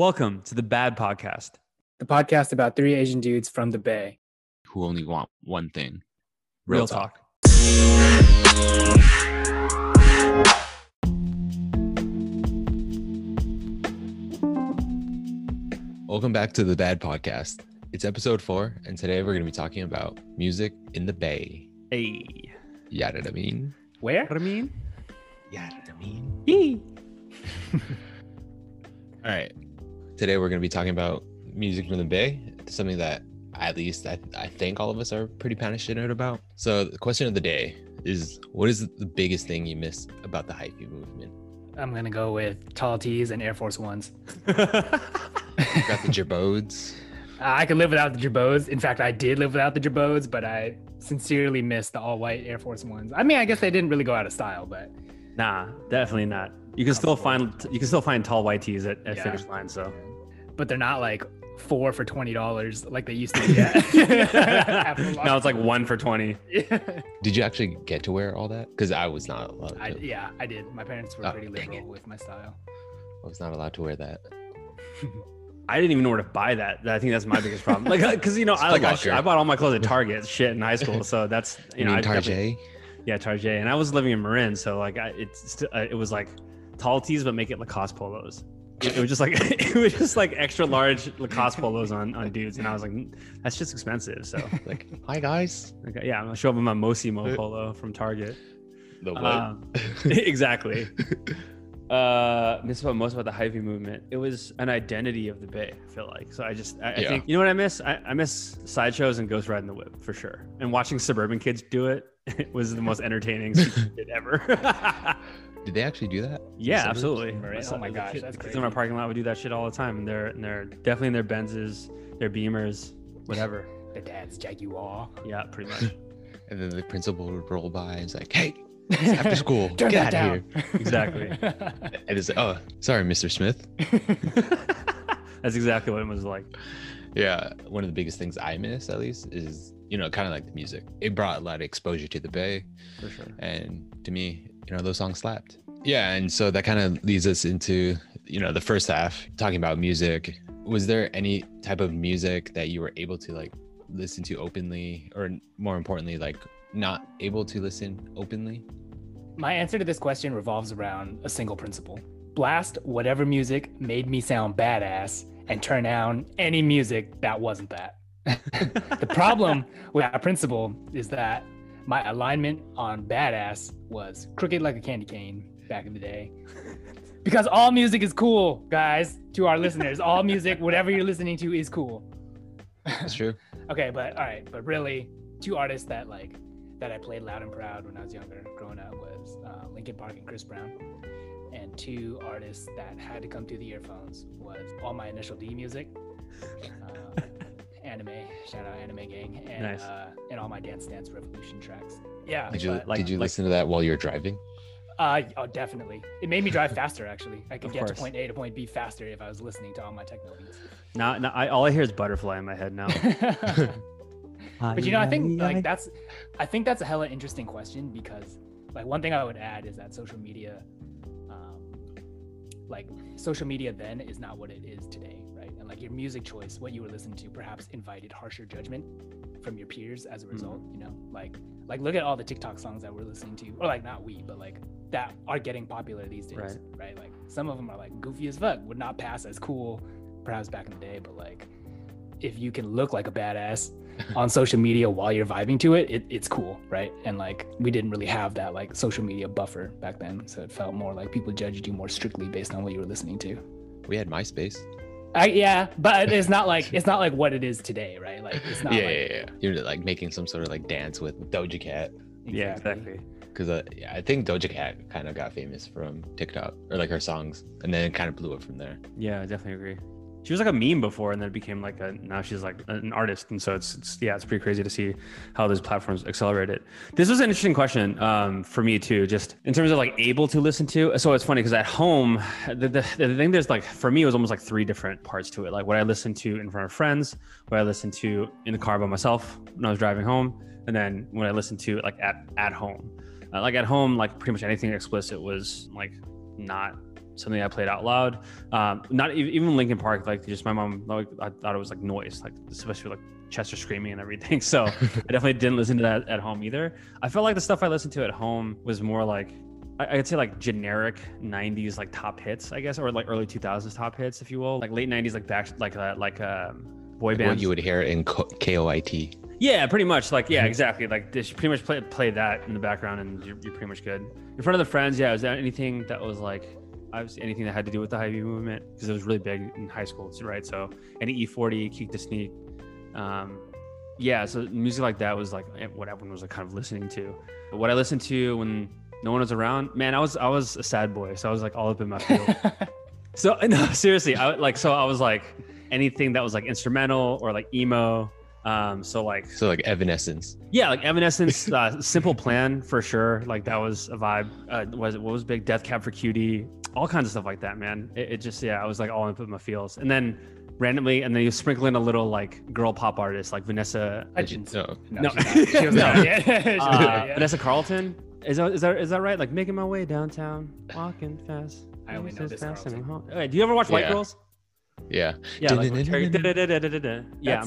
Welcome to the Bad Podcast, the podcast about three Asian dudes from the Bay who only want one thing: real talk. Welcome back to the Bad Podcast. It's episode 4, and today we're going to be talking about music in the Bay. Hey, yeah, did I mean? Where? What I mean? Yeah, did I mean? Yee. All right. Today we're going to be talking about music from the Bay, something that at least I think all of us are pretty passionate about. So the question of the day is, what is the biggest thing you miss about the hyphy movement? I'm going to go with tall tees and Air Force Ones. Got the Jabodes. I could live without the Jabodes. In fact, I did live without the Jabodes, but I sincerely miss the all-white Air Force Ones. I mean, I guess they didn't really go out of style, but nah, definitely not. You can still find tall white tees at Finish Line, so. But they're not like 4 for $20 like they used to be. Now it's like 1 for $20. Did you actually get to wear all that? Because I was not allowed to. Yeah, I did. My parents were pretty liberal with my style. I was not allowed to wear that. I didn't even know where to buy that. I think that's my biggest problem. Like, because I bought all my clothes at Target in high school, so that's Target. Yeah, Target, and I was living in Marin, so like it was like tall tees, but make it Lacoste polos. It was just like extra large Lacoste polos on dudes, and I was like, that's just expensive. So like, hi guys, okay, yeah, I'm gonna show up in my Mosimo polo from Target. The what? Exactly. Most about the hyphy movement, it was an identity of the Bay, I feel like. So I think, you know what I miss? I miss sideshows and Ghost Riding the Whip for sure. And watching suburban kids do it, it was the most entertaining shit ever. Did they actually do that? Yeah, absolutely. Oh my gosh, that's crazy. Kids in our parking lot would do that shit all the time. And they're definitely in their Benzes, their Beamers, whatever. Their dad's Jaguar. Yeah, pretty much. And then the principal would roll by and say, like, hey, it's after school. Turn get out of here. Exactly. And it's like, oh, sorry, Mr. Smith. That's exactly what it was like. Yeah. One of the biggest things I miss, at least, is, kind of like the music. It brought a lot of exposure to the Bay. For sure. And to me, those songs slapped. Yeah. And so that kind of leads us into, the first half, talking about music. Was there any type of music that you were able to like listen to openly, or more importantly, like not able to listen openly? My answer to this question revolves around a single principle. Blast whatever music made me sound badass and turn down any music that wasn't that. The problem with that principle is that my alignment on badass was crooked like a candy cane back in the day. Because all music is cool, guys, to our listeners. All music, whatever you're listening to, is cool. That's true. Okay, but all right, but really, two artists that I played loud and proud when I was younger, growing up, was Linkin Park and Chris Brown. And two artists that had to come through the earphones was all my Initial D music, anime, shout out anime gang, and nice. And all my Dance Dance Revolution tracks. Yeah. Did you listen to that while you were driving? Definitely. It made me drive faster, actually. I could get to point A to point B faster if I was listening to all my techno beats. No, all I hear is Butterfly in my head now. But I think that's a hella interesting question, because like one thing I would add is that social media then is not what it is today, right? And like your music choice, what you were listening to, perhaps invited harsher judgment from your peers as a result. Mm-hmm. Like look at all the TikTok songs that we're listening to, or like not we, but like that are getting popular these days, right? Like some of them are like goofy as fuck, would not pass as cool, perhaps back in the day, but like if you can look like a badass on social media while you're vibing to it, it's cool, right? And like we didn't really have that like social media buffer back then, so it felt more like people judged you more strictly based on what you were listening to. We had MySpace. But it's not like what it is today, right? Like it's not. Yeah. You're like making some sort of like dance with Doja Cat. Yeah, exactly. Because I think Doja Cat kind of got famous from TikTok, or like her songs, and then it kind of blew up from there. Yeah, I definitely agree. She was like a meme before, and then it became like now she's like an artist. And so it's pretty crazy to see how those platforms accelerate it. This was an interesting question for me too, just in terms of like able to listen to. So it's funny because at home, the thing there's like, for me, it was almost like three different parts to it. Like what I listened to in front of friends, what I listened to in the car by myself when I was driving home, and then when I listened to like at home. Like at home, like pretty much anything explicit was like not something I played out loud. Not even Linkin Park, like just my mom, like, I thought it was like noise, like especially like Chester screaming and everything. So I definitely didn't listen to that at home either. I felt like the stuff I listened to at home was more like, I could say like generic 90s like top hits, I guess, or like early 2000s top hits, if you will, like late 90s like back boy bands. What you would hear in KOIT. Yeah, pretty much. Like, yeah, exactly. Like, they should pretty much play that in the background, and you're pretty much good. In front of the friends, yeah, was that anything that was like, obviously anything that had to do with the Hy-Vee movement, because it was really big in high school, right? So, any E-40, Keak da Sneak, yeah. So music like that was like what everyone was like kind of listening to. But what I listened to when no one was around, man, I was a sad boy, so I was like all up in my field. So no, seriously, I was like anything that was like instrumental or like emo. So like Evanescence. Yeah, like Evanescence, Simple Plan for sure. Like that was a vibe. What was big? Death Cab for Cutie, all kinds of stuff like that, man. It just, yeah, I was like all in my feels. And then randomly, and then you sprinkle in a little like girl pop artist like Vanessa. Vanessa Carlton. Is that right? Like making my way downtown, walking fast. I only know this Carlton. Okay, do you ever watch White Girls? Yeah, like, yeah.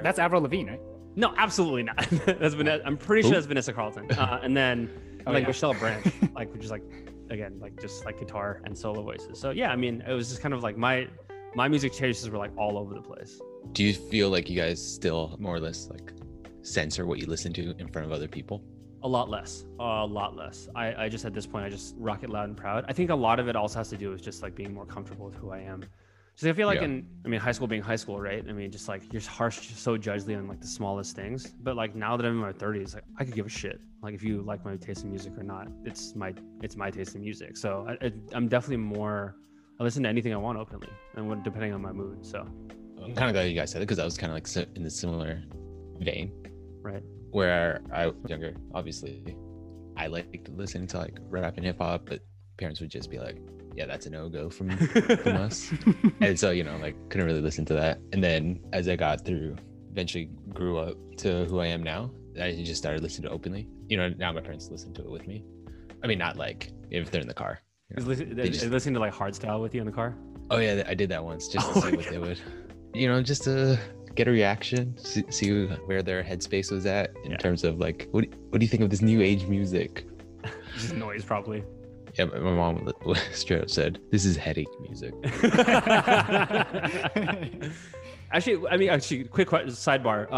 That's Avril Lavigne, right? No, absolutely not. That's Vanessa. I'm pretty sure that's Vanessa Carlton. And then Michelle Branch, like which is like again like just like guitar and solo voices. So yeah, I mean it was just kind of like my music choices were like all over the place. Do you feel like you guys still more or less like censor what you listen to in front of other people? A lot less. I just at this point I just rock it loud and proud. I think a lot of it also has to do with just like being more comfortable with who I am. So I feel like high school being high school, right? I mean, just like you're harsh, so judgely on like the smallest things. But like now that I'm in my 30s, like I could give a shit. Like if you like my taste in music or not, it's my taste in music. So I'm definitely more, I listen to anything I want openly and depending on my mood. So I'm kind of glad you guys said it because I was kind of like in the similar vein, right? Where I was younger, obviously, I liked listening to like rap and hip hop, but parents would just be like, yeah, that's a no-go from us. And so, like couldn't really listen to that. And then as I got through, eventually grew up to who I am now, I just started listening to openly. Now my parents listen to it with me. I mean, not like if they're in the car. They listening to like hardstyle with you in the car? Oh yeah, I did that once just to see what they would, just to get a reaction, see where their headspace was at in terms of like, what do you think of this new age music? Just noise probably. Yeah, but my mom straight up said, "This is headache music." Actually, quick sidebar.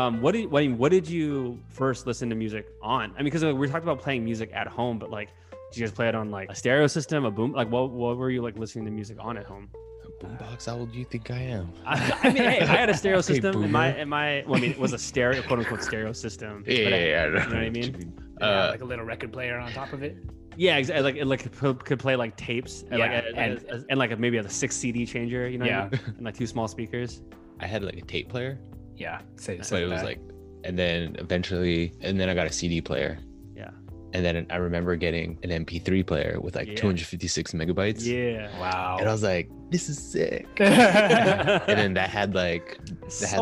What did you first listen to music on? I mean, because we talked about playing music at home, but like, did you guys play it on like a stereo system, a boom? Like, what were you like listening to music on at home? A boombox? How old do you think I am? I had a stereo system. Hey, it was a stereo, quote unquote, stereo system. Yeah, you know what I mean? Like a little record player on top of it. Yeah, exactly. Like it could play like tapes, maybe a 6 CD changer, what I mean? And like 2 small speakers. I had like a tape player. Yeah, same. But it was like, and then I got a CD player. Yeah. And then I remember getting an MP3 player with like 256 megabytes. Yeah. Wow. And I was like, this is sick. And then that had like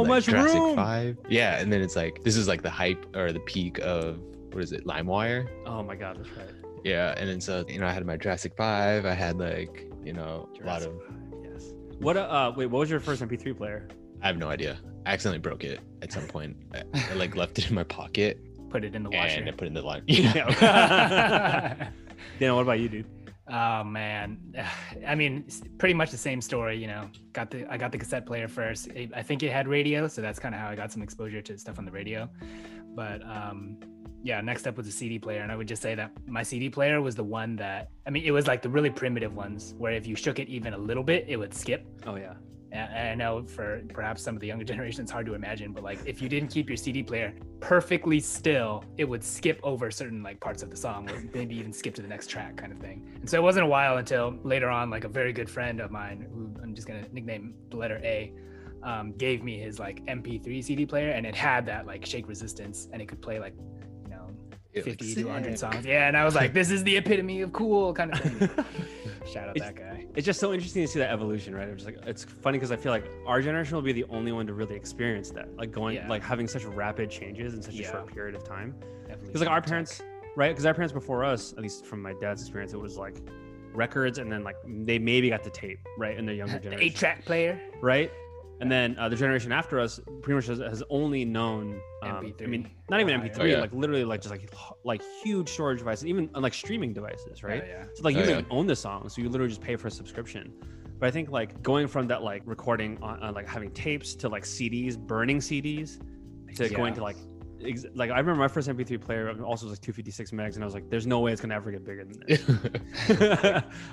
much Jurassic room. 5. Yeah, and then it's like this is like the hype or the peak of what is it, LimeWire? Oh my God, that's right. Yeah, and then so I had my Jurassic 5. I had like Jurassic a lot of. 5, yes. What was your first MP3 player? I have no idea. I accidentally broke it at some point. I like left it in my pocket. Put it in the washer. And I put it in the line. Yeah. Dan, what about you, dude? Oh man, I mean, pretty much the same story. I got the cassette player first. I think it had radio, so that's kind of how I got some exposure to stuff on the radio. But next up was a CD player, and I would just say that my CD player was the one that, I mean, it was like the really primitive ones where if you shook it even a little bit, it would skip. Oh yeah. And I know for perhaps some of the younger generation, it's hard to imagine, but like if you didn't keep your CD player perfectly still, it would skip over certain like parts of the song, or maybe even skip to the next track kind of thing. And so it wasn't a while until later on, like a very good friend of mine, who I'm just gonna nickname the letter A, gave me his like MP3 CD player, and it had that like shake resistance, and it could play like 50 to 100 songs. Yeah, and I was like, this is the epitome of cool kind of thing. Shout out that guy. It's just so interesting to see that evolution, right? It's like, it's funny because I feel like our generation will be the only one to really experience that, like having such rapid changes in such a short period of time. Because like our parents, right? Because our parents before us, at least from my dad's experience, it was like records, and then like they maybe got the tape, right? In the younger generation, the 8-track player, right? And then the generation after us pretty much has only known MP3. I mean, not even MP3, like literally like just like huge storage devices, even like streaming devices, right? So like you don't own the song, so you literally just pay for a subscription. But I think like going from that like recording on like having tapes to like CDs, burning CDs, to going to like I remember my first MP3 player also was like 256 megs, and I was like, "There's no way it's gonna ever get bigger than this."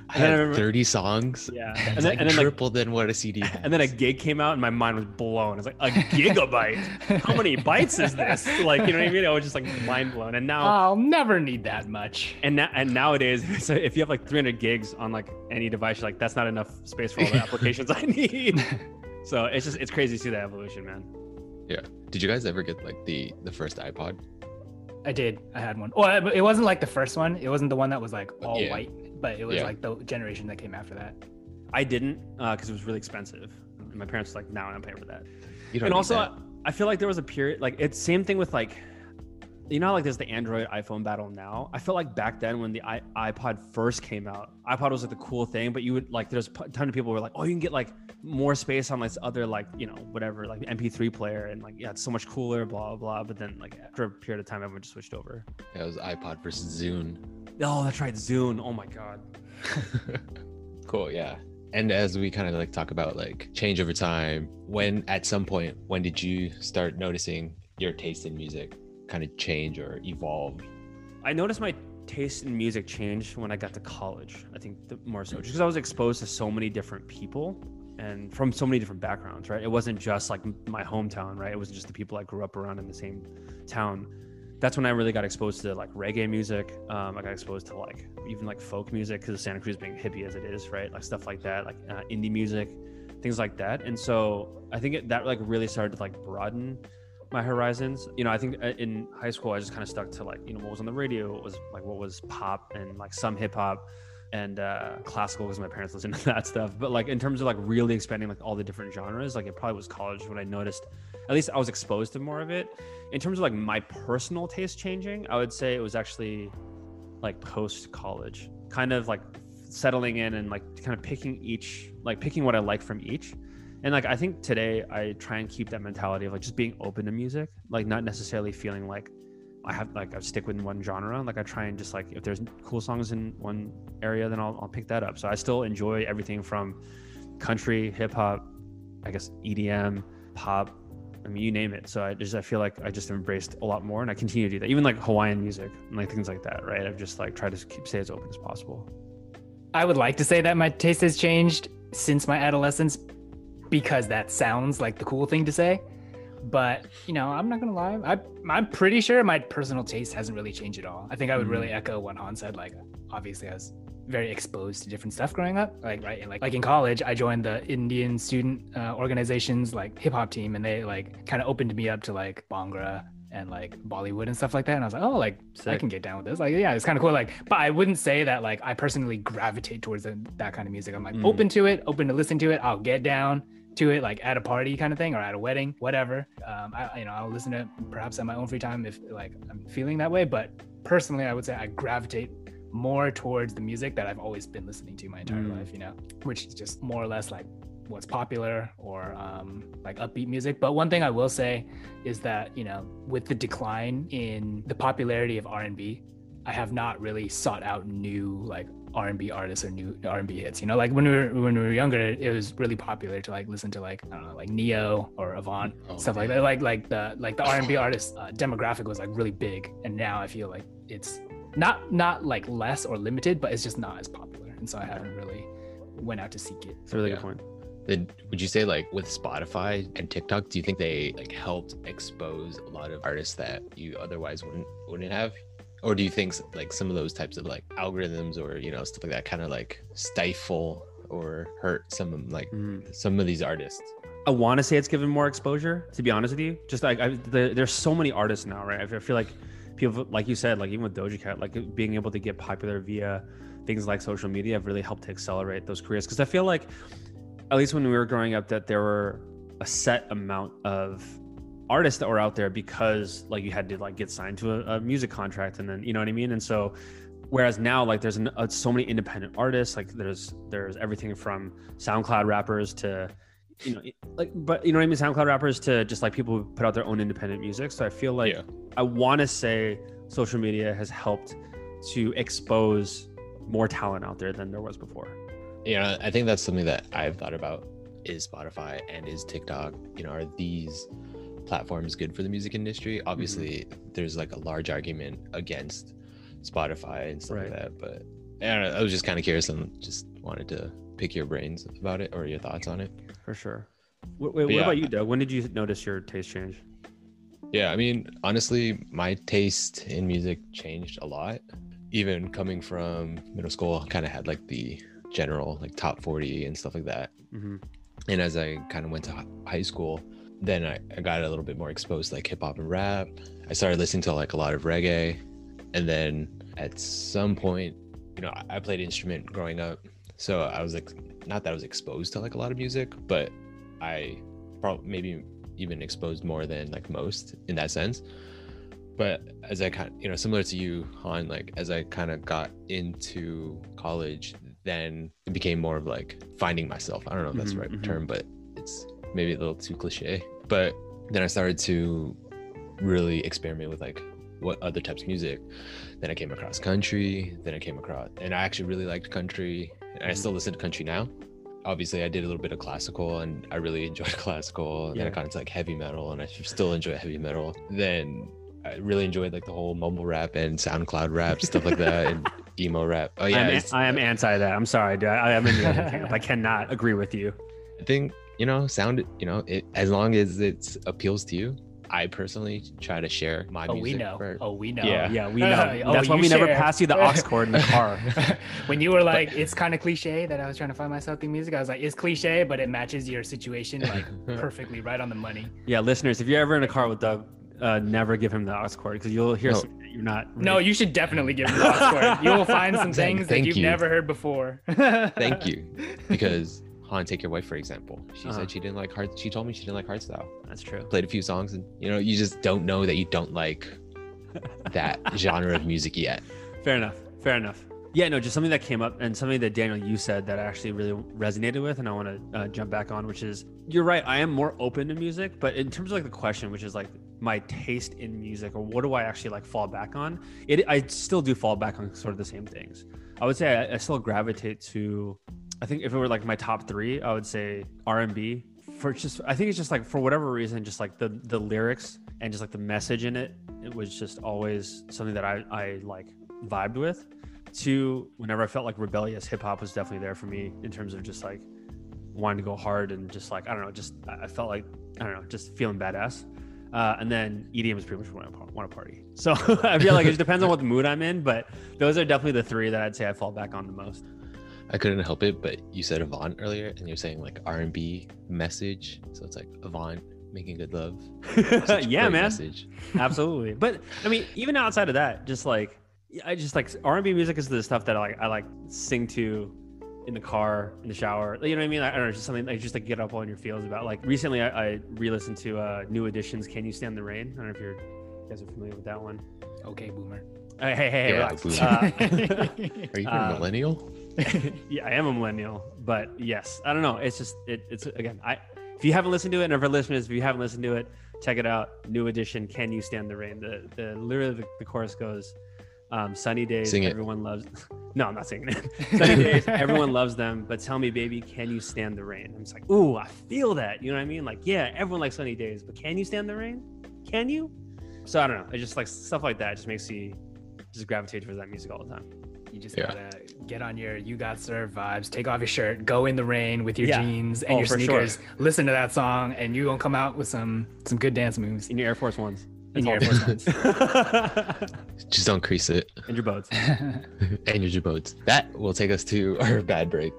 I remember 30 songs. Yeah, and then triple than what a CD has. And then a gig came out, and my mind was blown. It's like a gigabyte. How many bytes is this? Like, you know what I mean? I was just like mind blown. And now I'll never need that much. And nowadays, so if you have like 300 gigs on like any device, you're like, that's not enough space for all the applications I need. So it's just crazy to see that evolution, man. Yeah. Did you guys ever get like the first iPod? I did. I had one. Well, it wasn't like the first one. It wasn't the one that was like all white, but it was like the generation that came after that. I didn't because it was really expensive. And my parents were like, no, I'm paying for that. You don't and also, that. I feel like there was a period, like it's same thing with like, you know, like there's the Android iPhone battle now. I felt like back then when the iPod first came out, iPod was like the cool thing, but you would like, there's a ton of people who were like, oh, you can get like more space on this other, like, you know, whatever, like MP3 player. And like, yeah, it's so much cooler, blah, blah. But then like after a period of time, everyone just switched over. Yeah, it was iPod versus Zune. Oh, that's right. Zune. Oh my God. Cool. Yeah. And as we kind of like talk about like change over time, at some point, when did you start noticing your taste in music kind of change or evolve? I noticed my taste in music changed when I got to college. I think more so just because I was exposed to so many different people and from so many different backgrounds, right? It wasn't just like my hometown, right? It was just the people I grew up around in the same town. That's when I really got exposed to like reggae music. I got exposed to like even like folk music because Santa Cruz being hippie as it is, right? Like stuff like that, like indie music, things like that. And so I think that like really started to like broaden my horizons. You know, I think in high school I just kind of stuck to like, you know, what was on the radio, what was pop and like some hip hop and classical because my parents listened to that stuff. But like in terms of like really expanding like all the different genres, like it probably was college when I noticed, at least I was exposed to more of it. In terms of like my personal taste changing, I would say it was actually like post college, kind of like settling in and like kind of picking what I like from each. And like, I think today I try and keep that mentality of like just being open to music, like not necessarily feeling like I stick with one genre. Like I try and just like, if there's cool songs in one area, then I'll pick that up. So I still enjoy everything from country, hip hop, I guess EDM, pop, I mean, you name it. So I feel like I just embraced a lot more and I continue to do that. Even like Hawaiian music and like things like that, right? I've just like tried to stay as open as possible. I would like to say that my taste has changed since my adolescence, because that sounds like the cool thing to say, but you know, I'm not gonna lie, I'm pretty sure my personal taste hasn't really changed at all. I think I would really echo what Han said. Like, obviously I was very exposed to different stuff growing up, like right, and like in college I joined the Indian student organizations, like hip-hop team, and they like kind of opened me up to like Bhangra and like Bollywood and stuff like that, and I was like, oh, like sick. I can get down with this, like, yeah, it's kind of cool, like, but I wouldn't say that like I personally gravitate towards that kind of music. I'm like open to listen to it, I'll get down to it like at a party kind of thing or at a wedding, whatever. I'll listen to it perhaps at my own free time if like I'm feeling that way, but personally I would say I gravitate more towards the music that I've always been listening to my entire life, you know, which is just more or less like what's popular or like upbeat music. But one thing I will say is that, you know, with the decline in the popularity of R&B, I have not really sought out new like R&B artists or new R&B hits, you know, like when we were younger, it was really popular to like listen to like, I don't know, like Neo or Avant, stuff like that. Like the R&B artist demographic was like really big. And now I feel like it's not like less or limited, but it's just not as popular. And so I haven't really went out to seek it. It's a really good point. Then would you say like with Spotify and TikTok, do you think they like helped expose a lot of artists that you otherwise wouldn't have? Or do you think like some of those types of like algorithms or, you know, stuff like that kind of like stifle or hurt some of these artists? I want to say it's given more exposure, to be honest with you. Just like there's so many artists now, right? I feel like people, like you said, like even with Doja Cat, like being able to get popular via things like social media have really helped to accelerate those careers. Because I feel like, at least when we were growing up, that there were a set amount of artists that were out there because like you had to like get signed to a music contract, and then, you know what I mean? And so Whereas now, like, there's so many independent artists. Like, there's everything from SoundCloud rappers to, SoundCloud rappers to just like people who put out their own independent music. So I feel like I want to say social media has helped to expose more talent out there than there was before. I think that's something that I've thought about, is Spotify and is TikTok, are these platforms good for the music industry? Obviously, there's like a large argument against Spotify and stuff like that, but I don't know, I was just kind of curious and just wanted to pick your brains about it or your thoughts on it. For sure. What about you, Doug? When did you notice your taste change? Yeah, I mean, honestly, my taste in music changed a lot. Even coming from middle school, I kind of had like the general like top 40 and stuff like that. And as I kind of went to high school, then I got a little bit more exposed to like hip hop and rap. I started listening to like a lot of reggae. And then at some point, I played instrument growing up. So I was like, not that I was exposed to like a lot of music, but I probably maybe even exposed more than like most in that sense. But as I kind of, similar to you, Han, like as I kind of got into college, then it became more of like finding myself. I don't know if that's the right term, but it's maybe a little too cliche. But then I started to really experiment with like what other types of music. Then I came across country, and I actually really liked country. And I still listen to country now. Obviously, I did a little bit of classical, and I really enjoyed classical. And then I got into like heavy metal, and I still enjoy heavy metal. Then I really enjoyed like the whole mumble rap and SoundCloud rap, stuff like that, and emo rap. Oh yeah, I am anti that. I'm sorry, dude. I am in the other camp. I cannot agree with you. I think it, as long as it appeals to you. I personally try to share my music. We know. Yeah, we know. That's why we never pass you the aux cord in the car. When you were like, it's kind of cliche that I was trying to find myself in music, I was like, it's cliche, but it matches your situation like perfectly, right on the money. Yeah, listeners, if you're ever in a car with Doug, never give him the aux cord, because you'll hear something that you're not. Really... No, you should definitely give him the aux cord. You will find some things that you've never heard before. Thank you, because. Han, take your wife for example. She said she didn't like hard. She told me she didn't like hardstyle. That's true. Played a few songs, and you just don't know that you don't like that genre of music yet. Fair enough. Yeah, no, just something that came up and something that Daniel, you said that I actually really resonated with, and I want to jump back on, which is you're right. I am more open to music, but in terms of like the question, which is like my taste in music or what do I actually like fall back on? I still do fall back on sort of the same things. I would say I still gravitate to. I think if it were like my top three, I would say R&B I think it's just like, for whatever reason, just like the lyrics and just like the message in it. It was just always something that I like vibed with. Two, whenever I felt like rebellious, hip hop was definitely there for me in terms of just like wanting to go hard and just like, I don't know, just I felt like, I don't know, just feeling badass. And then EDM is pretty much when I want to party. So I feel like it just depends on what the mood I'm in, but those are definitely the three that I'd say I fall back on the most. I couldn't help it, but you said Avant earlier, and you're saying like R&B message, so it's like Avant making good love. Yeah, man. Message. Absolutely. But I mean, even outside of that, just like R&B music is the stuff that I like sing to in the car, in the shower. You know what I mean? I don't know, just something like just like get up on your feels about. Like recently, I re-listened to New Edition's "Can You Stand the Rain." I don't know if you guys are familiar with that one. Okay, boomer. Hey, relax. Boomer. Are you a millennial? Yeah, I am a millennial, but yes, I don't know. It's just it's again. If you haven't listened to it, and if our listeners, if you haven't listened to it, check it out. New Edition, "Can You Stand the Rain?" The literally the chorus goes, "Sunny days, everyone loves." No, I'm not singing it. "Sunny days, everyone loves them, but tell me, baby, can you stand the rain?" I'm just like, ooh, I feel that. You know what I mean? Like, yeah, everyone likes sunny days, but can you stand the rain? Can you? So I don't know. I just like stuff like that. It just makes you just gravitate towards that music all the time. You just gotta get on your "You Got Served" vibes, take off your shirt, go in the rain with your jeans and your sneakers, listen to that song, and you're gonna come out with some good dance moves. In your Air Force Ones. Just don't crease it. And your boats. And your boats. That will take us to our bad break.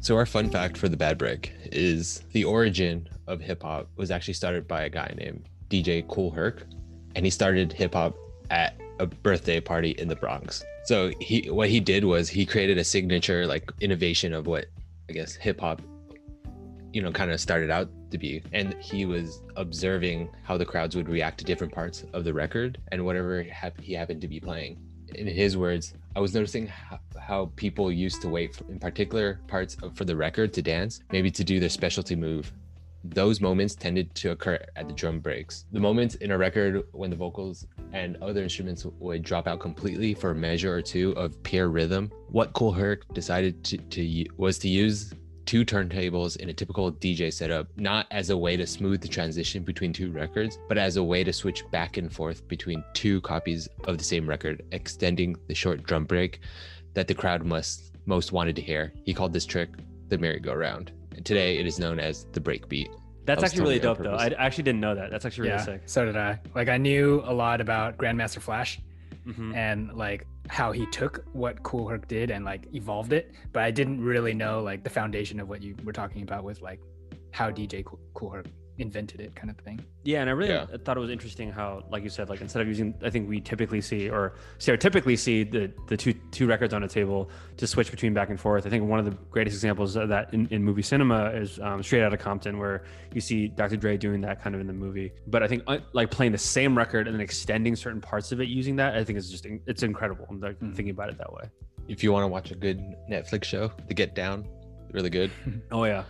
So our fun fact for the bad break is the origin of hip hop was actually started by a guy named DJ Kool Herc, and he started hip hop at a birthday party in the Bronx. So what he did was he created a signature like innovation of what I guess hip hop, you know, kind of started out to be. And he was observing how the crowds would react to different parts of the record and whatever he happened to be playing. In his words, I was noticing how people used to wait in particular parts for the record to dance, maybe to do their specialty move. Those moments tended to occur at the drum breaks. The moments in a record when the vocals and other instruments would drop out completely for a measure or two of pure rhythm. What Kool Herc decided was to use two turntables in a typical DJ setup, not as a way to smooth the transition between two records, but as a way to switch back and forth between two copies of the same record, extending the short drum break that the crowd most wanted to hear. He called this trick the merry-go-round. And today it is known as the breakbeat. That's actually really dope though. I actually didn't know that. That's actually really sick. So did I. Like I knew a lot about Grandmaster Flash and like how he took what Kool Herc did and like evolved it, but I didn't really know like the foundation of what you were talking about with like how DJ Kool Herc invented it kind of thing. Yeah, and I really thought it was interesting how, like you said, like instead of using, I think we typically see or stereotypically see the two records on a table to switch between back and forth. I think one of the greatest examples of that in movie cinema is Straight Outta Compton, where you see Dr. Dre doing that kind of in the movie. But I think like playing the same record and then extending certain parts of it using that, I think it's incredible. I'm like thinking about it that way. If you want to watch a good Netflix show, The Get Down, really good. Oh yeah.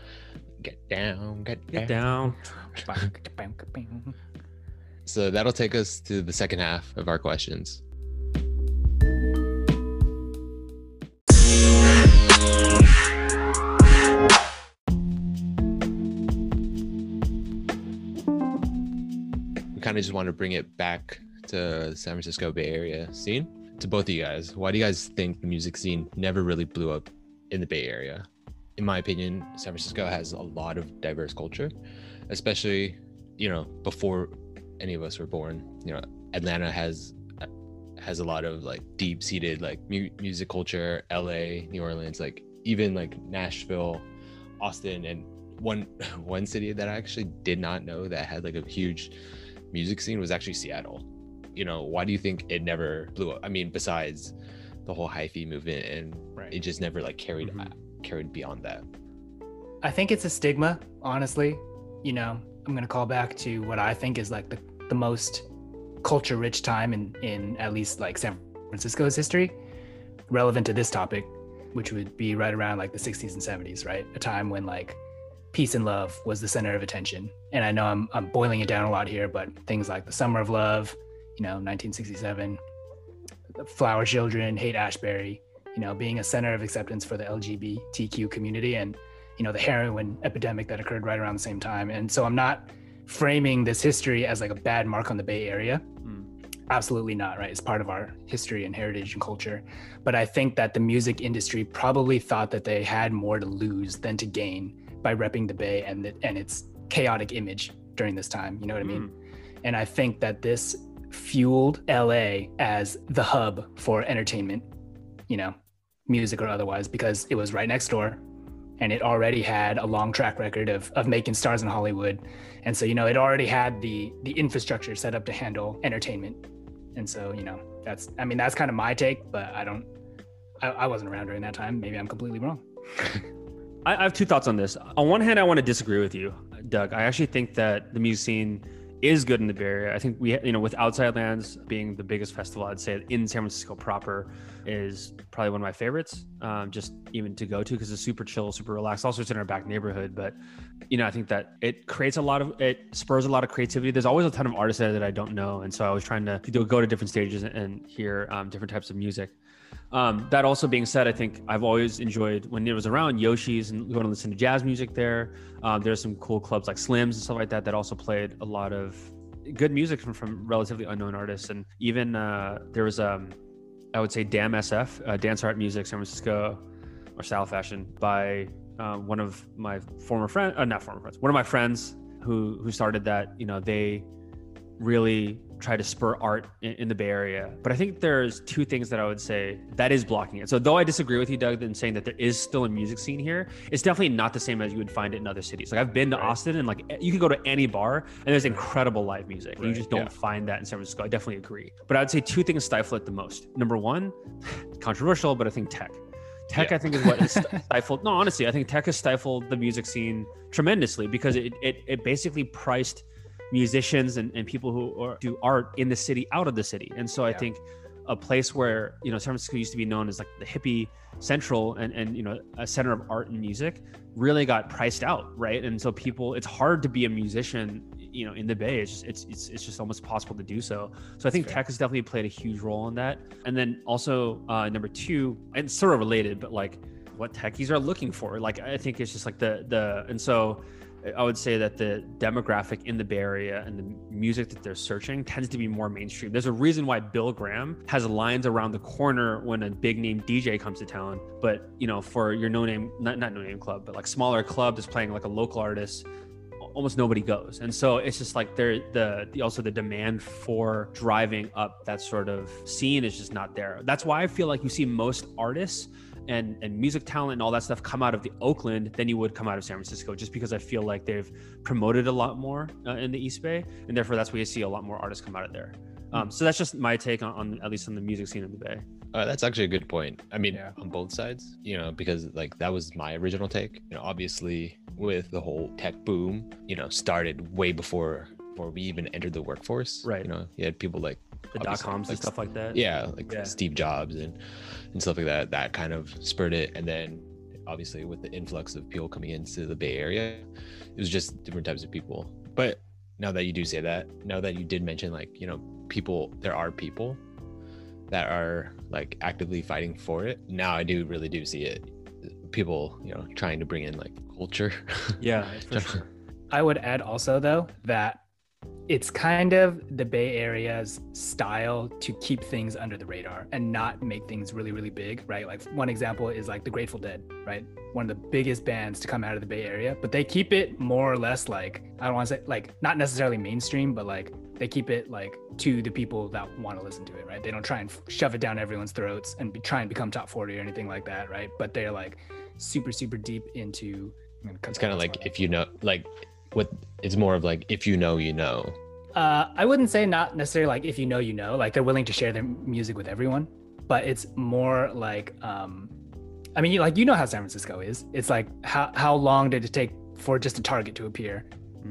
Get down. So that'll take us to the second half of our questions. We kind of just want to bring it back to the San Francisco Bay Area scene. To both of you guys, why do you guys think the music scene never really blew up in the Bay Area? In my opinion, San Francisco has a lot of diverse culture, especially, you know, before any of us were born. You know, Atlanta has a lot of like deep-seated like music culture. LA, New Orleans, like even like Nashville, Austin, and one city that I actually did not know that had like a huge music scene was actually Seattle. You know, why do you think it never blew up? I mean, besides the whole hyphy movement, and it just never like carried beyond that. I think it's a stigma, honestly. You know, I'm gonna call back to what I think is like the most culture rich time in at least like San Francisco's history, relevant to this topic, which would be right around like the 60s and 70s, right? A time when like peace and love was the center of attention. And I know I'm boiling it down a lot here, but things like the Summer of Love, you know, 1967, the Flower Children, Haight-Ashbury, you know, being a center of acceptance for the LGBTQ community, and, you know, the heroin epidemic that occurred right around the same time. And so I'm not framing this history as like a bad mark on the Bay Area. Absolutely not, right? It's part of our history and heritage and culture. But I think that the music industry probably thought that they had more to lose than to gain by repping the Bay and its chaotic image during this time. You know what I mean? And I think that this fueled LA as the hub for entertainment, you know, music or otherwise, because it was right next door and it already had a long track record of making stars in Hollywood. And so, you know, it already had the infrastructure set up to handle entertainment. And so, you know, that's kind of my take, but I wasn't around during that time. Maybe I'm completely wrong. I have two thoughts on this. On one hand, I want to disagree with you, Doug. I actually think that the music scene is good in the Bay Area. I think we, you know, with Outside Lands being the biggest festival, I'd say in San Francisco proper is probably one of my favorites, just even to go to, because it's super chill, super relaxed. Also it's in our back neighborhood, but, you know, I think that it spurs a lot of creativity. There's always a ton of artists there that I don't know. And so I was trying to go to different stages and hear different types of music. That also being said, I think I've always enjoyed when it was around Yoshi's and going to listen to jazz music there. There's some cool clubs like Slim's and stuff like that also played a lot of good music from relatively unknown artists. And even there was, I would say, Damn SF, Dance Art Music, San Francisco, or Style Fashion by one of my friends who started that. You know, they really try to spur art in the Bay Area. But I think there's two things that I would say that is blocking it. So though I disagree with you, Doug, in saying that there is still a music scene here, it's definitely not the same as you would find it in other cities. Like I've been to Austin, and like you could go to any bar and there's incredible live music. And you just don't find that in San Francisco. I definitely agree. But I would say two things stifle it the most. Number one, controversial, but I think tech. Tech, I think, is what is stifled. No, honestly, I think tech has stifled the music scene tremendously because it basically priced musicians and people who do art in the city out of the city. And so I think a place where, you know, San Francisco used to be known as like the hippie central and you know, a center of art and music really got priced out, right? And so people, it's hard to be a musician, you know, in the Bay. It's just almost possible to do so. So I think tech has definitely played a huge role in that. And then also number two, and sort of related, but like what techies are looking for. Like, I think it's just like and so I would say that the demographic in the Bay Area and the music that they're searching tends to be more mainstream. There's a reason why Bill Graham has lines around the corner when a big name DJ comes to town. But, you know, for your no name club, but like smaller club that's playing like a local artist, almost nobody goes. And so it's just like also the demand for driving up that sort of scene is just not there. That's why I feel like you see most artists and music talent and all that stuff come out of the Oakland than you would come out of San Francisco, just because I feel like they've promoted a lot more in the East Bay, and therefore that's where you see a lot more artists come out of there. So that's just my take on at least on the music scene in the Bay. That's actually a good point. I mean, on both sides, you know, because like that was my original take. You know, obviously with the whole tech boom, you know, started way before we even entered the workforce. Right. You know, you had people like the dot-coms like, and stuff like that. Yeah, like Steve Jobs and stuff like that. That kind of spurred it. And then obviously with the influx of people coming into the Bay Area, it was just different types of people. But now that you do say that, now that you did mention like, you know, people, there are people that are like actively fighting for it. Now I really do see it. People, you know, trying to bring in like culture. Yeah, for sure. I would add also though that it's kind of the Bay Area's style to keep things under the radar and not make things really, really big, right? Like one example is like the Grateful Dead, right? One of the biggest bands to come out of the Bay Area, but they keep it more or less like, I don't want to say like not necessarily mainstream, but like they keep it like to the people that want to listen to it, right? They don't try and shove it down everyone's throats and try and become top 40 or anything like that, right? But they're like super, super deep into... It's kind of like if you know, like... What it's more of like if you know, you know. I wouldn't say not necessarily like if you know, you know. Like they're willing to share their music with everyone, but it's more like I mean, like you know how San Francisco is. It's like how long did it take for just a Target to appear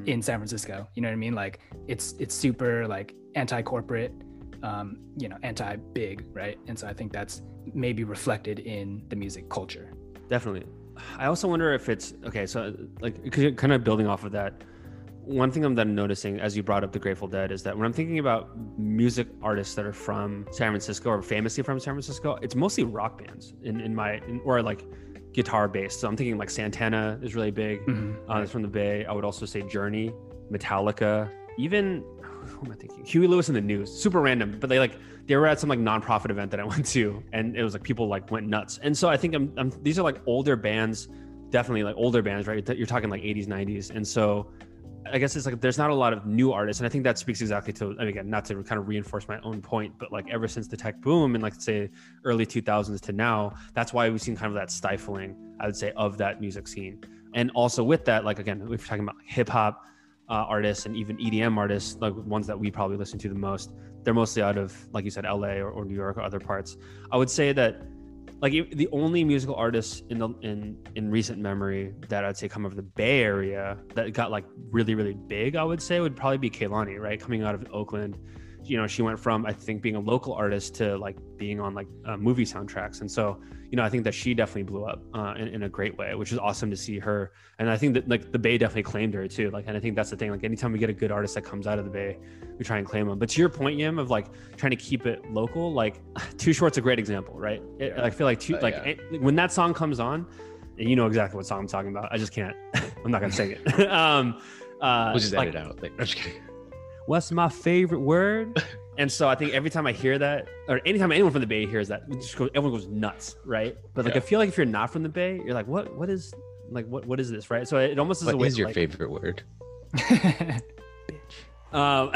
in San Francisco? You know what I mean? Like it's super like anti-corporate, you know, anti-big, right? And so I think that's maybe reflected in the music culture. Definitely. I also wonder if it's okay. So, like, kind of building off of that, one thing I'm noticing as you brought up the Grateful Dead is that when I'm thinking about music artists that are from San Francisco or famously from San Francisco, it's mostly rock bands or like guitar based. So I'm thinking like Santana is really big. Mm-hmm. It's from the Bay. I would also say Journey, Metallica, even. Who am I thinking? Huey Lewis and the News. Super random, but they were at some like nonprofit event that I went to, and it was like people like went nuts. And so I think these are like older bands, definitely like older bands, right? You're talking like 80s, 90s, and so I guess it's like there's not a lot of new artists, and I think that speaks exactly to. And again, not to kind of reinforce my own point, but like ever since the tech boom in like say early 2000s to now, that's why we've seen kind of that stifling, I would say, of that music scene. And also with that, like again, if you're talking about like, hip hop. Artists and even EDM artists, like ones that we probably listen to the most, they're mostly out of, like you said, LA or New York or other parts. I would say that, like the only musical artists in recent memory that I'd say come over the Bay Area that got like really, really big, I would say would probably be Kehlani, right? Coming out of Oakland, you know, she went from I think being a local artist to like being on like movie soundtracks, and so you know I think that she definitely blew up in a great way, which is awesome to see her. And I think that like the Bay definitely claimed her too. Like, and I think that's the thing. Like, anytime we get a good artist that comes out of the Bay, we try and claim them. But to your point, Yim, of like trying to keep it local, like Too Short's a great example, right? I feel like when that song comes on, and you know exactly what song I'm talking about. I just can't. I'm not gonna sing it. We'll just edit out. I'm just kidding. What's my favorite word? And so I think every time I hear that, or anytime anyone from the Bay hears that, everyone goes nuts, right? But like I feel like if you're not from the Bay, you're like, what is this, right? So it almost is a way. What is your favorite word? Bitch. So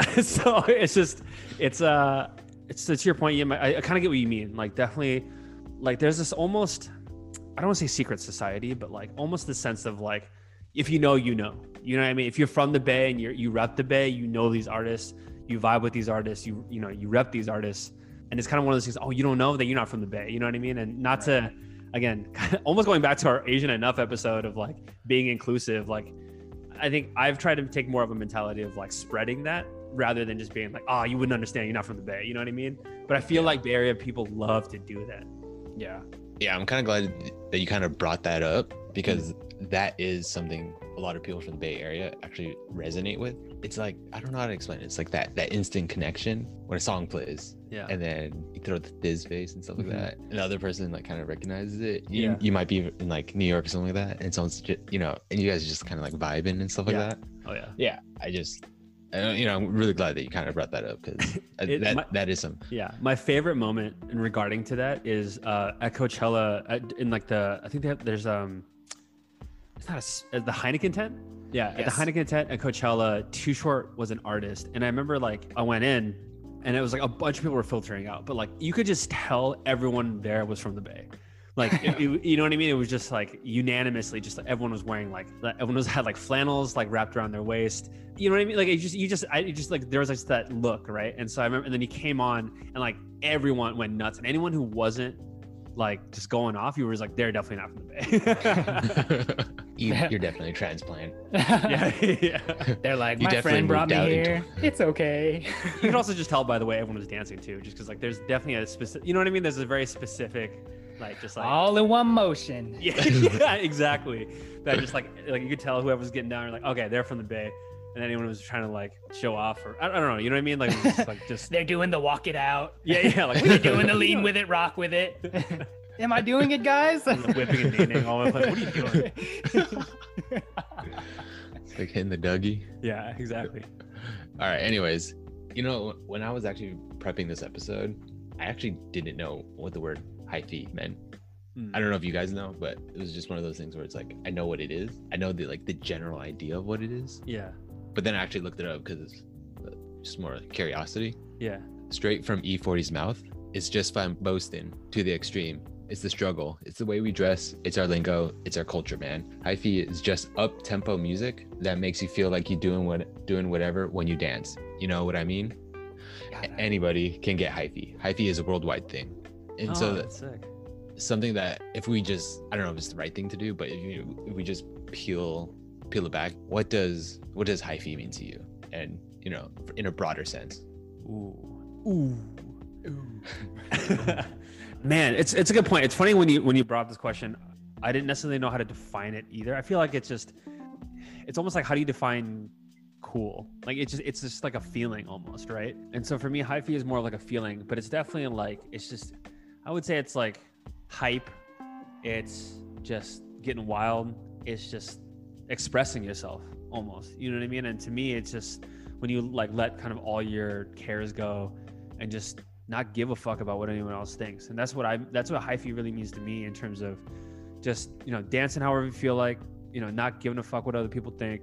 it's just, it's to your point. I kind of get what you mean. Like, definitely, like, there's this almost, I don't want to say secret society, but like almost the sense of like, if you know, you know, you know what I mean? If you're from the Bay and you rep the Bay, you know, these artists, you vibe with these artists, you know, you rep these artists. And it's kind of one of those things, oh, you don't know that you're not from the Bay. You know what I mean? And not to, again, kind of almost going back to our Asian Enough episode of like being inclusive. Like, I think I've tried to take more of a mentality of like spreading that rather than just being like, oh, you wouldn't understand, you're not from the Bay. You know what I mean? But I feel like Bay Area people love to do that. Yeah. Yeah, I'm kind of glad that you kind of brought that up, because that is something a lot of people from the Bay Area actually resonate with. It's like, I don't know how to explain it. It's like that instant connection when a song plays, and then you throw the thiz face and stuff like that. Another person like kind of recognizes it. You might be in like New York or something like that, and someone's just, you know, and you guys are just kind of like vibing and stuff like that. Oh yeah. Yeah, I'm really glad that you kind of brought that up, because that is some. Yeah, my favorite moment in regarding to that is at Coachella in like the, I think there's the Heineken tent. Yeah, yes. At the Heineken tent at Coachella, Too Short was an artist, and I remember like I went in, and it was like a bunch of people were filtering out, but like you could just tell everyone there was from the Bay. Like, it, you know what I mean? It was just like unanimously, just like everyone was wearing had like flannels, like wrapped around their waist. You know what I mean? Like it just there was just that look. Right. And so I remember, and then he came on and like everyone went nuts, and anyone who wasn't like just going off, you were just like, they're definitely not from the Bay. You're definitely a transplant. Yeah. They're like, my friend brought me here. It's okay. You can also just tell by the way everyone was dancing too, just because like there's definitely a specific, you know what I mean? There's a very specific, like just like all in one motion. Yeah, exactly. That just like you could tell whoever's getting down, you're like, okay, they're from the Bay. And anyone was trying to like show off, or I don't know, you know what I mean? Like, just they're doing the walk it out. Yeah. Like they're doing the lean with it, rock with it. Am I doing it, guys? Whipping and kneeling all over. What are you doing? It's like hitting the Dougie. Yeah, exactly. All right. Anyways, you know, when I was actually prepping this episode, I actually didn't know what the word hyphy meant. I don't know if you guys know, but it was just one of those things where it's like, I know what it is. I know the like the general idea of what it is. Yeah. But then I actually looked it up because it's just more curiosity. Yeah. Straight from E-40's mouth. It's just fun boasting to the extreme. It's the struggle. It's the way we dress. It's our lingo. It's our culture, man. Hyphy is just up-tempo music that makes you feel like you're doing whatever when you dance. You know what I mean? God, anybody can get hyphy. Hyphy is a worldwide thing. And so that's sick. Something that if we just, I don't know if it's the right thing to do, but if we just peel it back, what does hyphy mean to you? And, you know, in a broader sense. Ooh. Man, it's a good point. It's funny when you brought up this question, I didn't necessarily know how to define it either. I feel like it's almost like, how do you define cool? Like it's just like a feeling almost, right? And so for me, hyphy is more like a feeling, but it's definitely like, it's just, I would say it's like hype. It's just getting wild. It's just expressing yourself almost, you know what I mean? And to me, it's just when you like let kind of all your cares go and just not give a fuck about what anyone else thinks. And that's what hyphy really means to me, in terms of just, you know, dancing however you feel like, you know, not giving a fuck what other people think,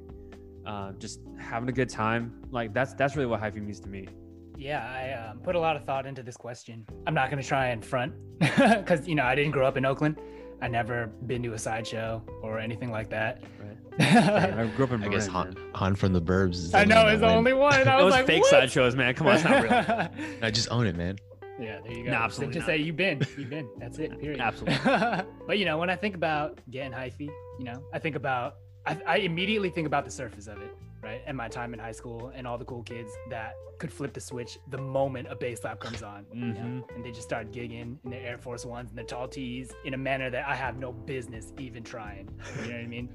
just having a good time. Like that's really what hyphy means to me. Yeah, I put a lot of thought into this question. I'm not going to try and front, because you know, I didn't grow up in Oakland. I never been to a sideshow or anything like that. Right. I grew up in Marin. I guess Han from the Burbs is the, I know, it's the only one. I was like, fake what? Sideshows, man. Come on, it's not real. I just own it, man. Yeah, there you go. No, absolutely. Just say you've been. That's it. Period. Absolutely. But you know, when I think about getting hyphy, you know, I immediately think about the surface of it, right? And my time in high school and all the cool kids that could flip the switch the moment a bass slap comes on. You know? And they just start gigging in their Air Force Ones and their tall tees in a manner that I have no business even trying. You know what I mean?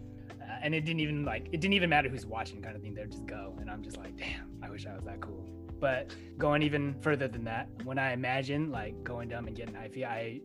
And it didn't even matter who's watching, kind of thing. They'd just go. And I'm just like, damn, I wish I was that cool. But going even further than that, when I imagine like going dumb and getting hyphy, I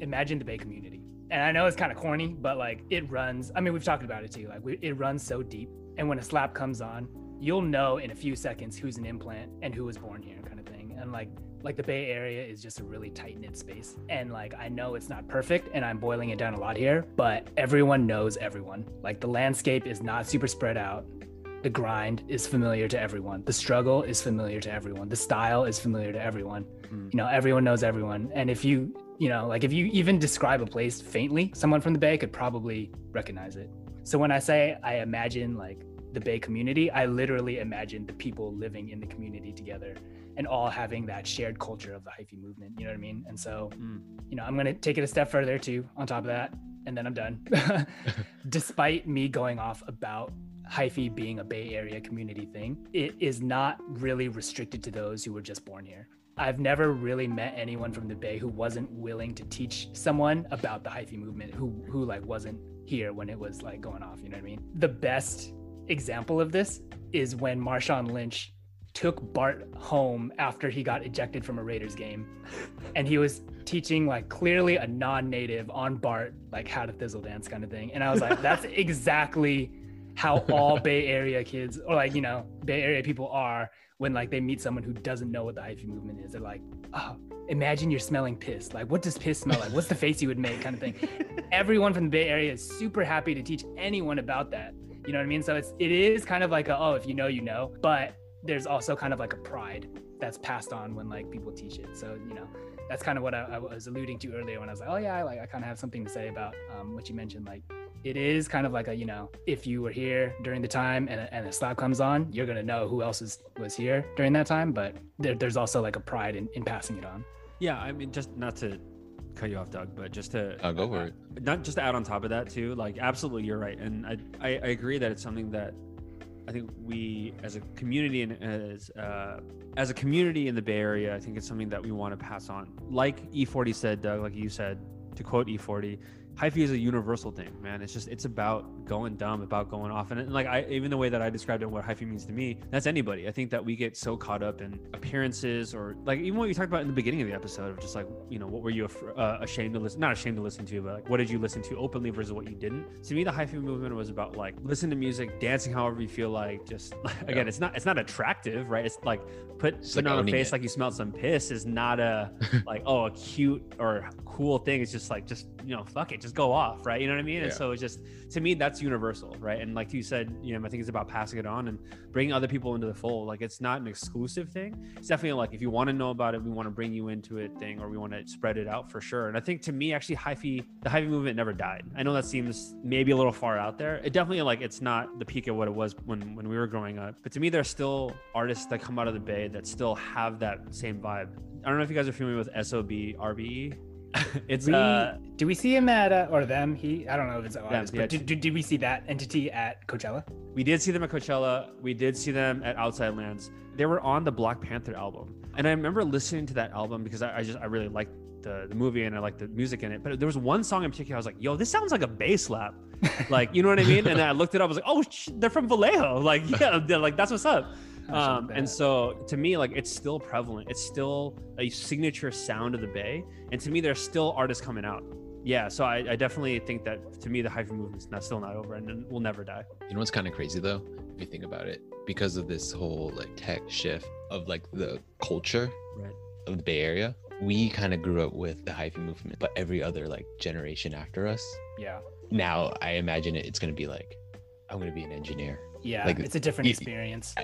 imagine the Bay community. And I know it's kind of corny, but like it runs, I mean, we've talked about it too. Like it runs so deep. And when a slap comes on, you'll know in a few seconds who's an implant and who was born here, kind of thing. And like the Bay Area is just a really tight knit space. And like, I know it's not perfect and I'm boiling it down a lot here, but everyone knows everyone. Like the landscape is not super spread out. The grind is familiar to everyone. The struggle is familiar to everyone. The style is familiar to everyone. Mm. You know, everyone knows everyone. And if you, you know, like if you even describe a place faintly, someone from the Bay could probably recognize it. So when I say I imagine like the Bay community, I literally imagine the people living in the community together and all having that shared culture of the hyphy movement. You know what I mean? And so, you know, I'm going to take it a step further too, on top of that, and then I'm done. Despite me going off about hyphy being a Bay Area community thing, it is not really restricted to those who were just born here. I've never really met anyone from the Bay who wasn't willing to teach someone about the hyphy movement, who like wasn't here when it was like going off, you know what I mean? The best example of this is when Marshawn Lynch took Bart home after he got ejected from a Raiders game. And he was teaching like clearly a non-native on Bart, like how to thizzle dance kind of thing. And I was like, that's exactly how all Bay Area kids, or like, you know, Bay Area people are when like they meet someone who doesn't know what the hyphy movement is. They're like, oh, imagine you're smelling piss. Like, what does piss smell like? What's the face you would make kind of thing? Everyone from the Bay Area is super happy to teach anyone about that. You know what I mean? So it is kind of like a, oh, if you know, you know, but there's also kind of like a pride that's passed on when like people teach it. So, you know, that's kind of what I was alluding to earlier when I was like, oh yeah, like I kind of have something to say about what you mentioned. Like, it is kind of like a, you know, if you were here during the time and a slap comes on, you're gonna know who else was here during that time. But there's also like a pride in passing it on. Yeah, I mean, just not to cut you off, Doug, but just to go for it. Not just to add on top of that too. Like, absolutely, you're right, and I agree that it's something that I think we as a community and as a community in the Bay Area, I think it's something that we want to pass on. Like E-40 said, Doug, like you said, to quote E-40, hyphy is a universal thing, man. It's about going dumb, about going off. And like, even the way that I described it, what hyphy means to me, that's anybody. I think that we get so caught up in appearances, or like even what you talked about in the beginning of the episode of just like, you know, what were you ashamed to listen, not ashamed to listen to, but like, what did you listen to openly versus what you didn't? To me, the hyphy movement was about like, listen to music, dancing however you feel like, just again, yeah. It's not attractive, right? It's like, put on a face it. Like you smelled some piss is not a like, oh, a cute or cool thing. It's just like, just, you know, fuck it. Just go off, right? You know what I mean? Yeah. And so it's just, to me, that's universal, right? And like you said, you know, I think it's about passing it on and bringing other people into the fold. Like, it's not an exclusive thing. It's definitely like, if you want to know about it, we want to bring you into it thing, or we want to spread it out for sure. And I think to me, actually, the hyphy movement never died. I know that seems maybe a little far out there. It definitely, like, it's not the peak of what it was when we were growing up. But to me, there's still artists that come out of the Bay that still have that same vibe. I don't know if you guys are familiar with SOB RBE. Do we see him at or them? I don't know if it's obvious, but did we see that entity at Coachella? We did see them at Coachella. We did see them at Outside Lands. They were on the Black Panther album, and I remember listening to that album because I really liked the movie and I liked the music in it. But there was one song in particular I was like, "Yo, this sounds like a bass slap," like, you know what I mean? And then I looked it up. I was like, "Oh, they're from Vallejo!" Like, yeah, they're like, that's what's up. And so to me, like, it's still prevalent. It's still a signature sound of the Bay. And to me, there's still artists coming out. Yeah. So I definitely think that, to me, the hyphy movement's still not over and will never die. You know what's kind of crazy though, if you think about it, because of this whole like tech shift of like the culture right. of the Bay Area, we kind of grew up with the hyphy movement, but every other like generation after us. Yeah. Now I imagine it's going to be like, I'm going to be an engineer. Yeah. Like, it's a different experience.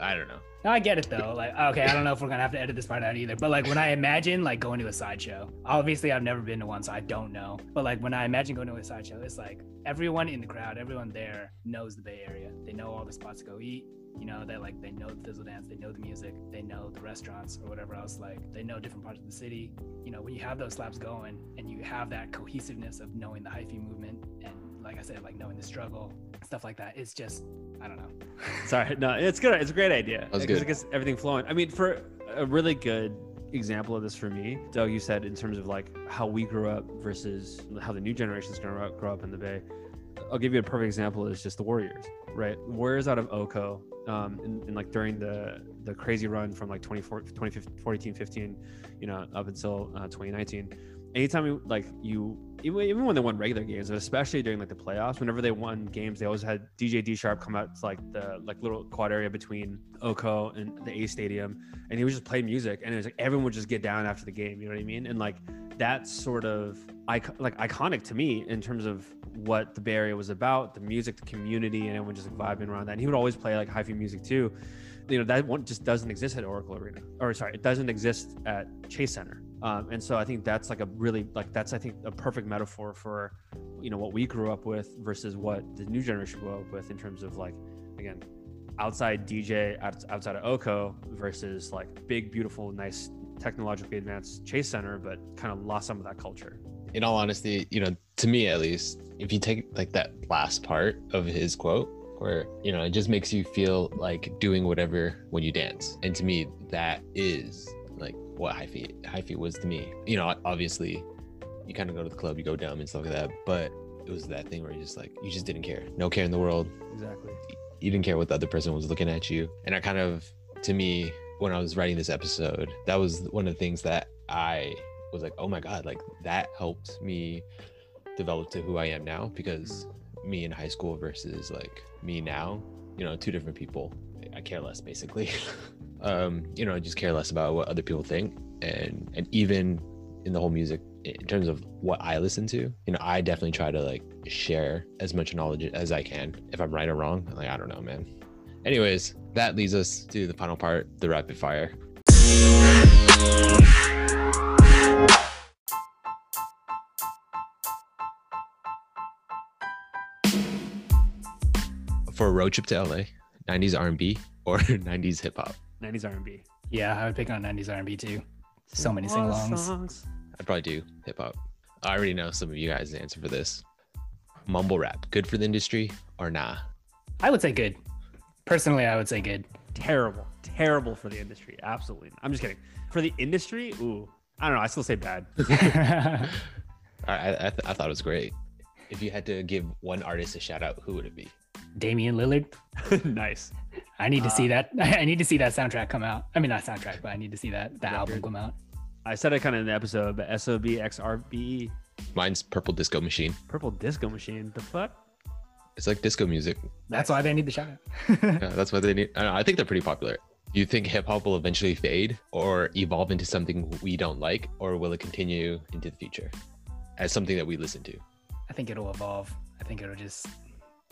I don't know. No, I get it though. Like, okay, I don't know if we're gonna have to edit this part out either, but like when I imagine like going to a sideshow, obviously I've never been to one, so I don't know. But like when I imagine going to a sideshow, it's like everyone in the crowd, everyone there knows the Bay Area. They know all the spots to go eat. You know, they know the thizzle dance, they know the music, they know the restaurants or whatever else, like they know different parts of the city. You know, when you have those slaps going and you have that cohesiveness of knowing the hyphy movement and, like I said, like knowing the struggle, stuff like that. It's just, I don't know. Sorry, no, it's good. It's a great idea. It gets everything flowing. I mean, for a really good example of this for me, Doug, you said in terms of like how we grew up versus how the new generation is going to grow up in the Bay. I'll give you a perfect example is just the Warriors, right? Warriors out of Oco, and like during the crazy run from like 2014, 15, you know, up until 2019. Anytime even when they won regular games, but especially during like the playoffs, whenever they won games, they always had DJ D-Sharp come out to like the like little quad area between Oco and the A Stadium, and he would just play music, and it was like everyone would just get down after the game, you know what I mean? And like that sort of iconic to me in terms of what the Bay Area was about, the music, the community, and everyone just like vibing around that. And he would always play like hi-fi music too. You know, that one just doesn't exist at Oracle Arena, or sorry, it doesn't exist at Chase Center. And so I think that's like a really, like that's, I think, a perfect metaphor for, you know, what we grew up with versus what the new generation grew up with in terms of like, again, outside DJ outside of Oco versus like big, beautiful, nice, technologically advanced Chase Center, but kind of lost some of that culture. In all honesty, you know, to me at least, if you take like that last part of his quote, where, you know, it just makes you feel like doing whatever when you dance. And to me, that is like what hi-fi was to me. You know, obviously you kind of go to the club, you go dumb and stuff like that, but it was that thing where you just like, you just didn't care. No care in the world. Exactly. You didn't care what the other person was looking at you. And I kind of, to me, when I was writing this episode, that was one of the things that I was like, oh my God, like that helped me develop to who I am now, because me in high school versus like me now, you know, two different people. I care less basically. You know, I just care less about what other people think. And even in the whole music, in terms of what I listen to, you know, I definitely try to like share as much knowledge as I can. If I'm right or wrong, like, I don't know, man. Anyways, that leads us to the final part, the rapid fire. For a road trip to LA, 90s R&B or 90s hip hop? 90s R&B. Yeah, I would pick on 90s R&B too. So many sing-alongs. I'd probably do hip hop. I already know some of you guys' answer for this. Mumble rap, good for the industry or nah? I would say good. Personally, I would say good. Terrible for the industry. Absolutely. I'm just kidding. For the industry, ooh, I don't know. I still say bad. I thought it was great. If you had to give one artist a shout out, who would it be? Damian Lillard. Nice. I need to see that. I need to see that soundtrack come out. I mean, not soundtrack, but I need to see that album come out. I said it kind of in the episode, but SOBXRB. Mine's Purple Disco Machine. Purple Disco Machine. The fuck? It's like disco music. That's why they need the shout out. Yeah, that's why they need. I don't know, I think they're pretty popular. Do you think hip hop will eventually fade or evolve into something we don't like, or will it continue into the future as something that we listen to? I think it'll evolve. I think it'll just.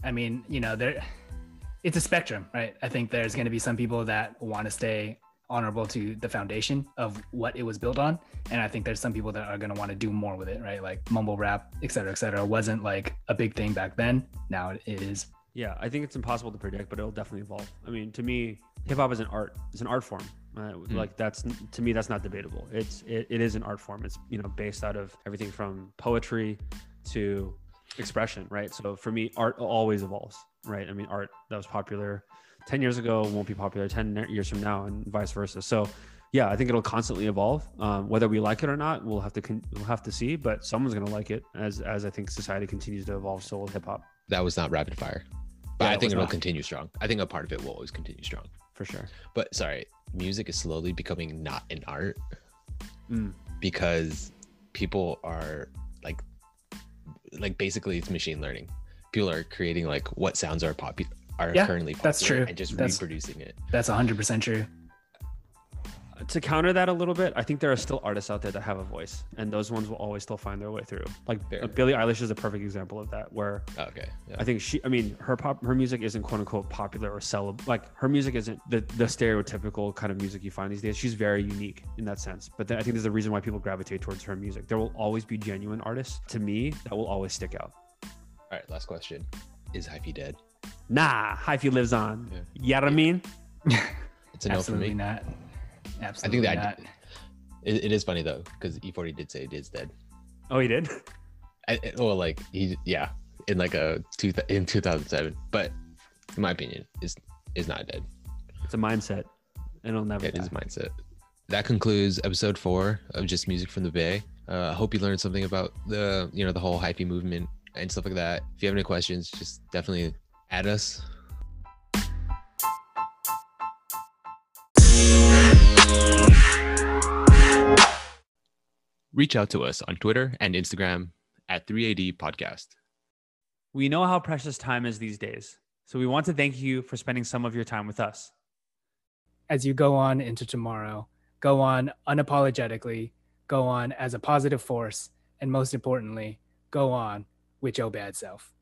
I mean, you know, it's a spectrum, right? I think there's going to be some people that want to stay honorable to the foundation of what it was built on. And I think there's some people that are going to want to do more with it, right? Like mumble rap, et cetera, wasn't like a big thing back then. Now it is. Yeah, I think it's impossible to predict, but it'll definitely evolve. I mean, to me, hip hop is an art. It's an art form. Like that's not debatable. It is an art form. It's, you know, based out of everything from poetry to expression, right? So for me, art always evolves, right? I mean, art that was popular 10 years ago won't be popular 10 years from now, and vice versa. So yeah, I think it'll constantly evolve. Whether we like it or not, we'll have to see, but someone's going to like it as I think society continues to evolve. So will hip hop. That was not rapid fire, but yeah, I think it'll continue strong. I think a part of it will always continue strong for sure. But sorry, music is slowly becoming not an art because people are like basically it's machine learning. People are creating like what sounds are currently popular. That's true. And just reproducing it. That's 100% true. To counter that a little bit, I think there are still artists out there that have a voice, and those ones will always still find their way through. Like Billie Eilish is a perfect example of that, where I think her music isn't quote unquote popular or celeb. Like her music isn't the stereotypical kind of music you find these days. She's very unique in that sense. But then I think there's a reason why people gravitate towards her music. There will always be genuine artists to me that will always stick out. All right, last question. Is hi-fi dead? Nah, hi-fi lives on. Yeah. You know what I mean? It's a no for me. Absolutely not. Absolutely. I think that it is funny though, because E-40 did say it is dead. Oh, he did? In 2007. But in my opinion, it's not dead. It's a mindset. It'll never die. It is a mindset. That concludes episode 4 of Just Music from the Bay. I hope you learned something about the whole hi-fi movement and stuff like that. If you have any questions, just definitely add us. Reach out to us on Twitter and Instagram at 3AD Podcast. We know how precious time is these days, so we want to thank you for spending some of your time with us. As you go on into tomorrow, go on unapologetically, go on as a positive force, and most importantly, go on with your bad self.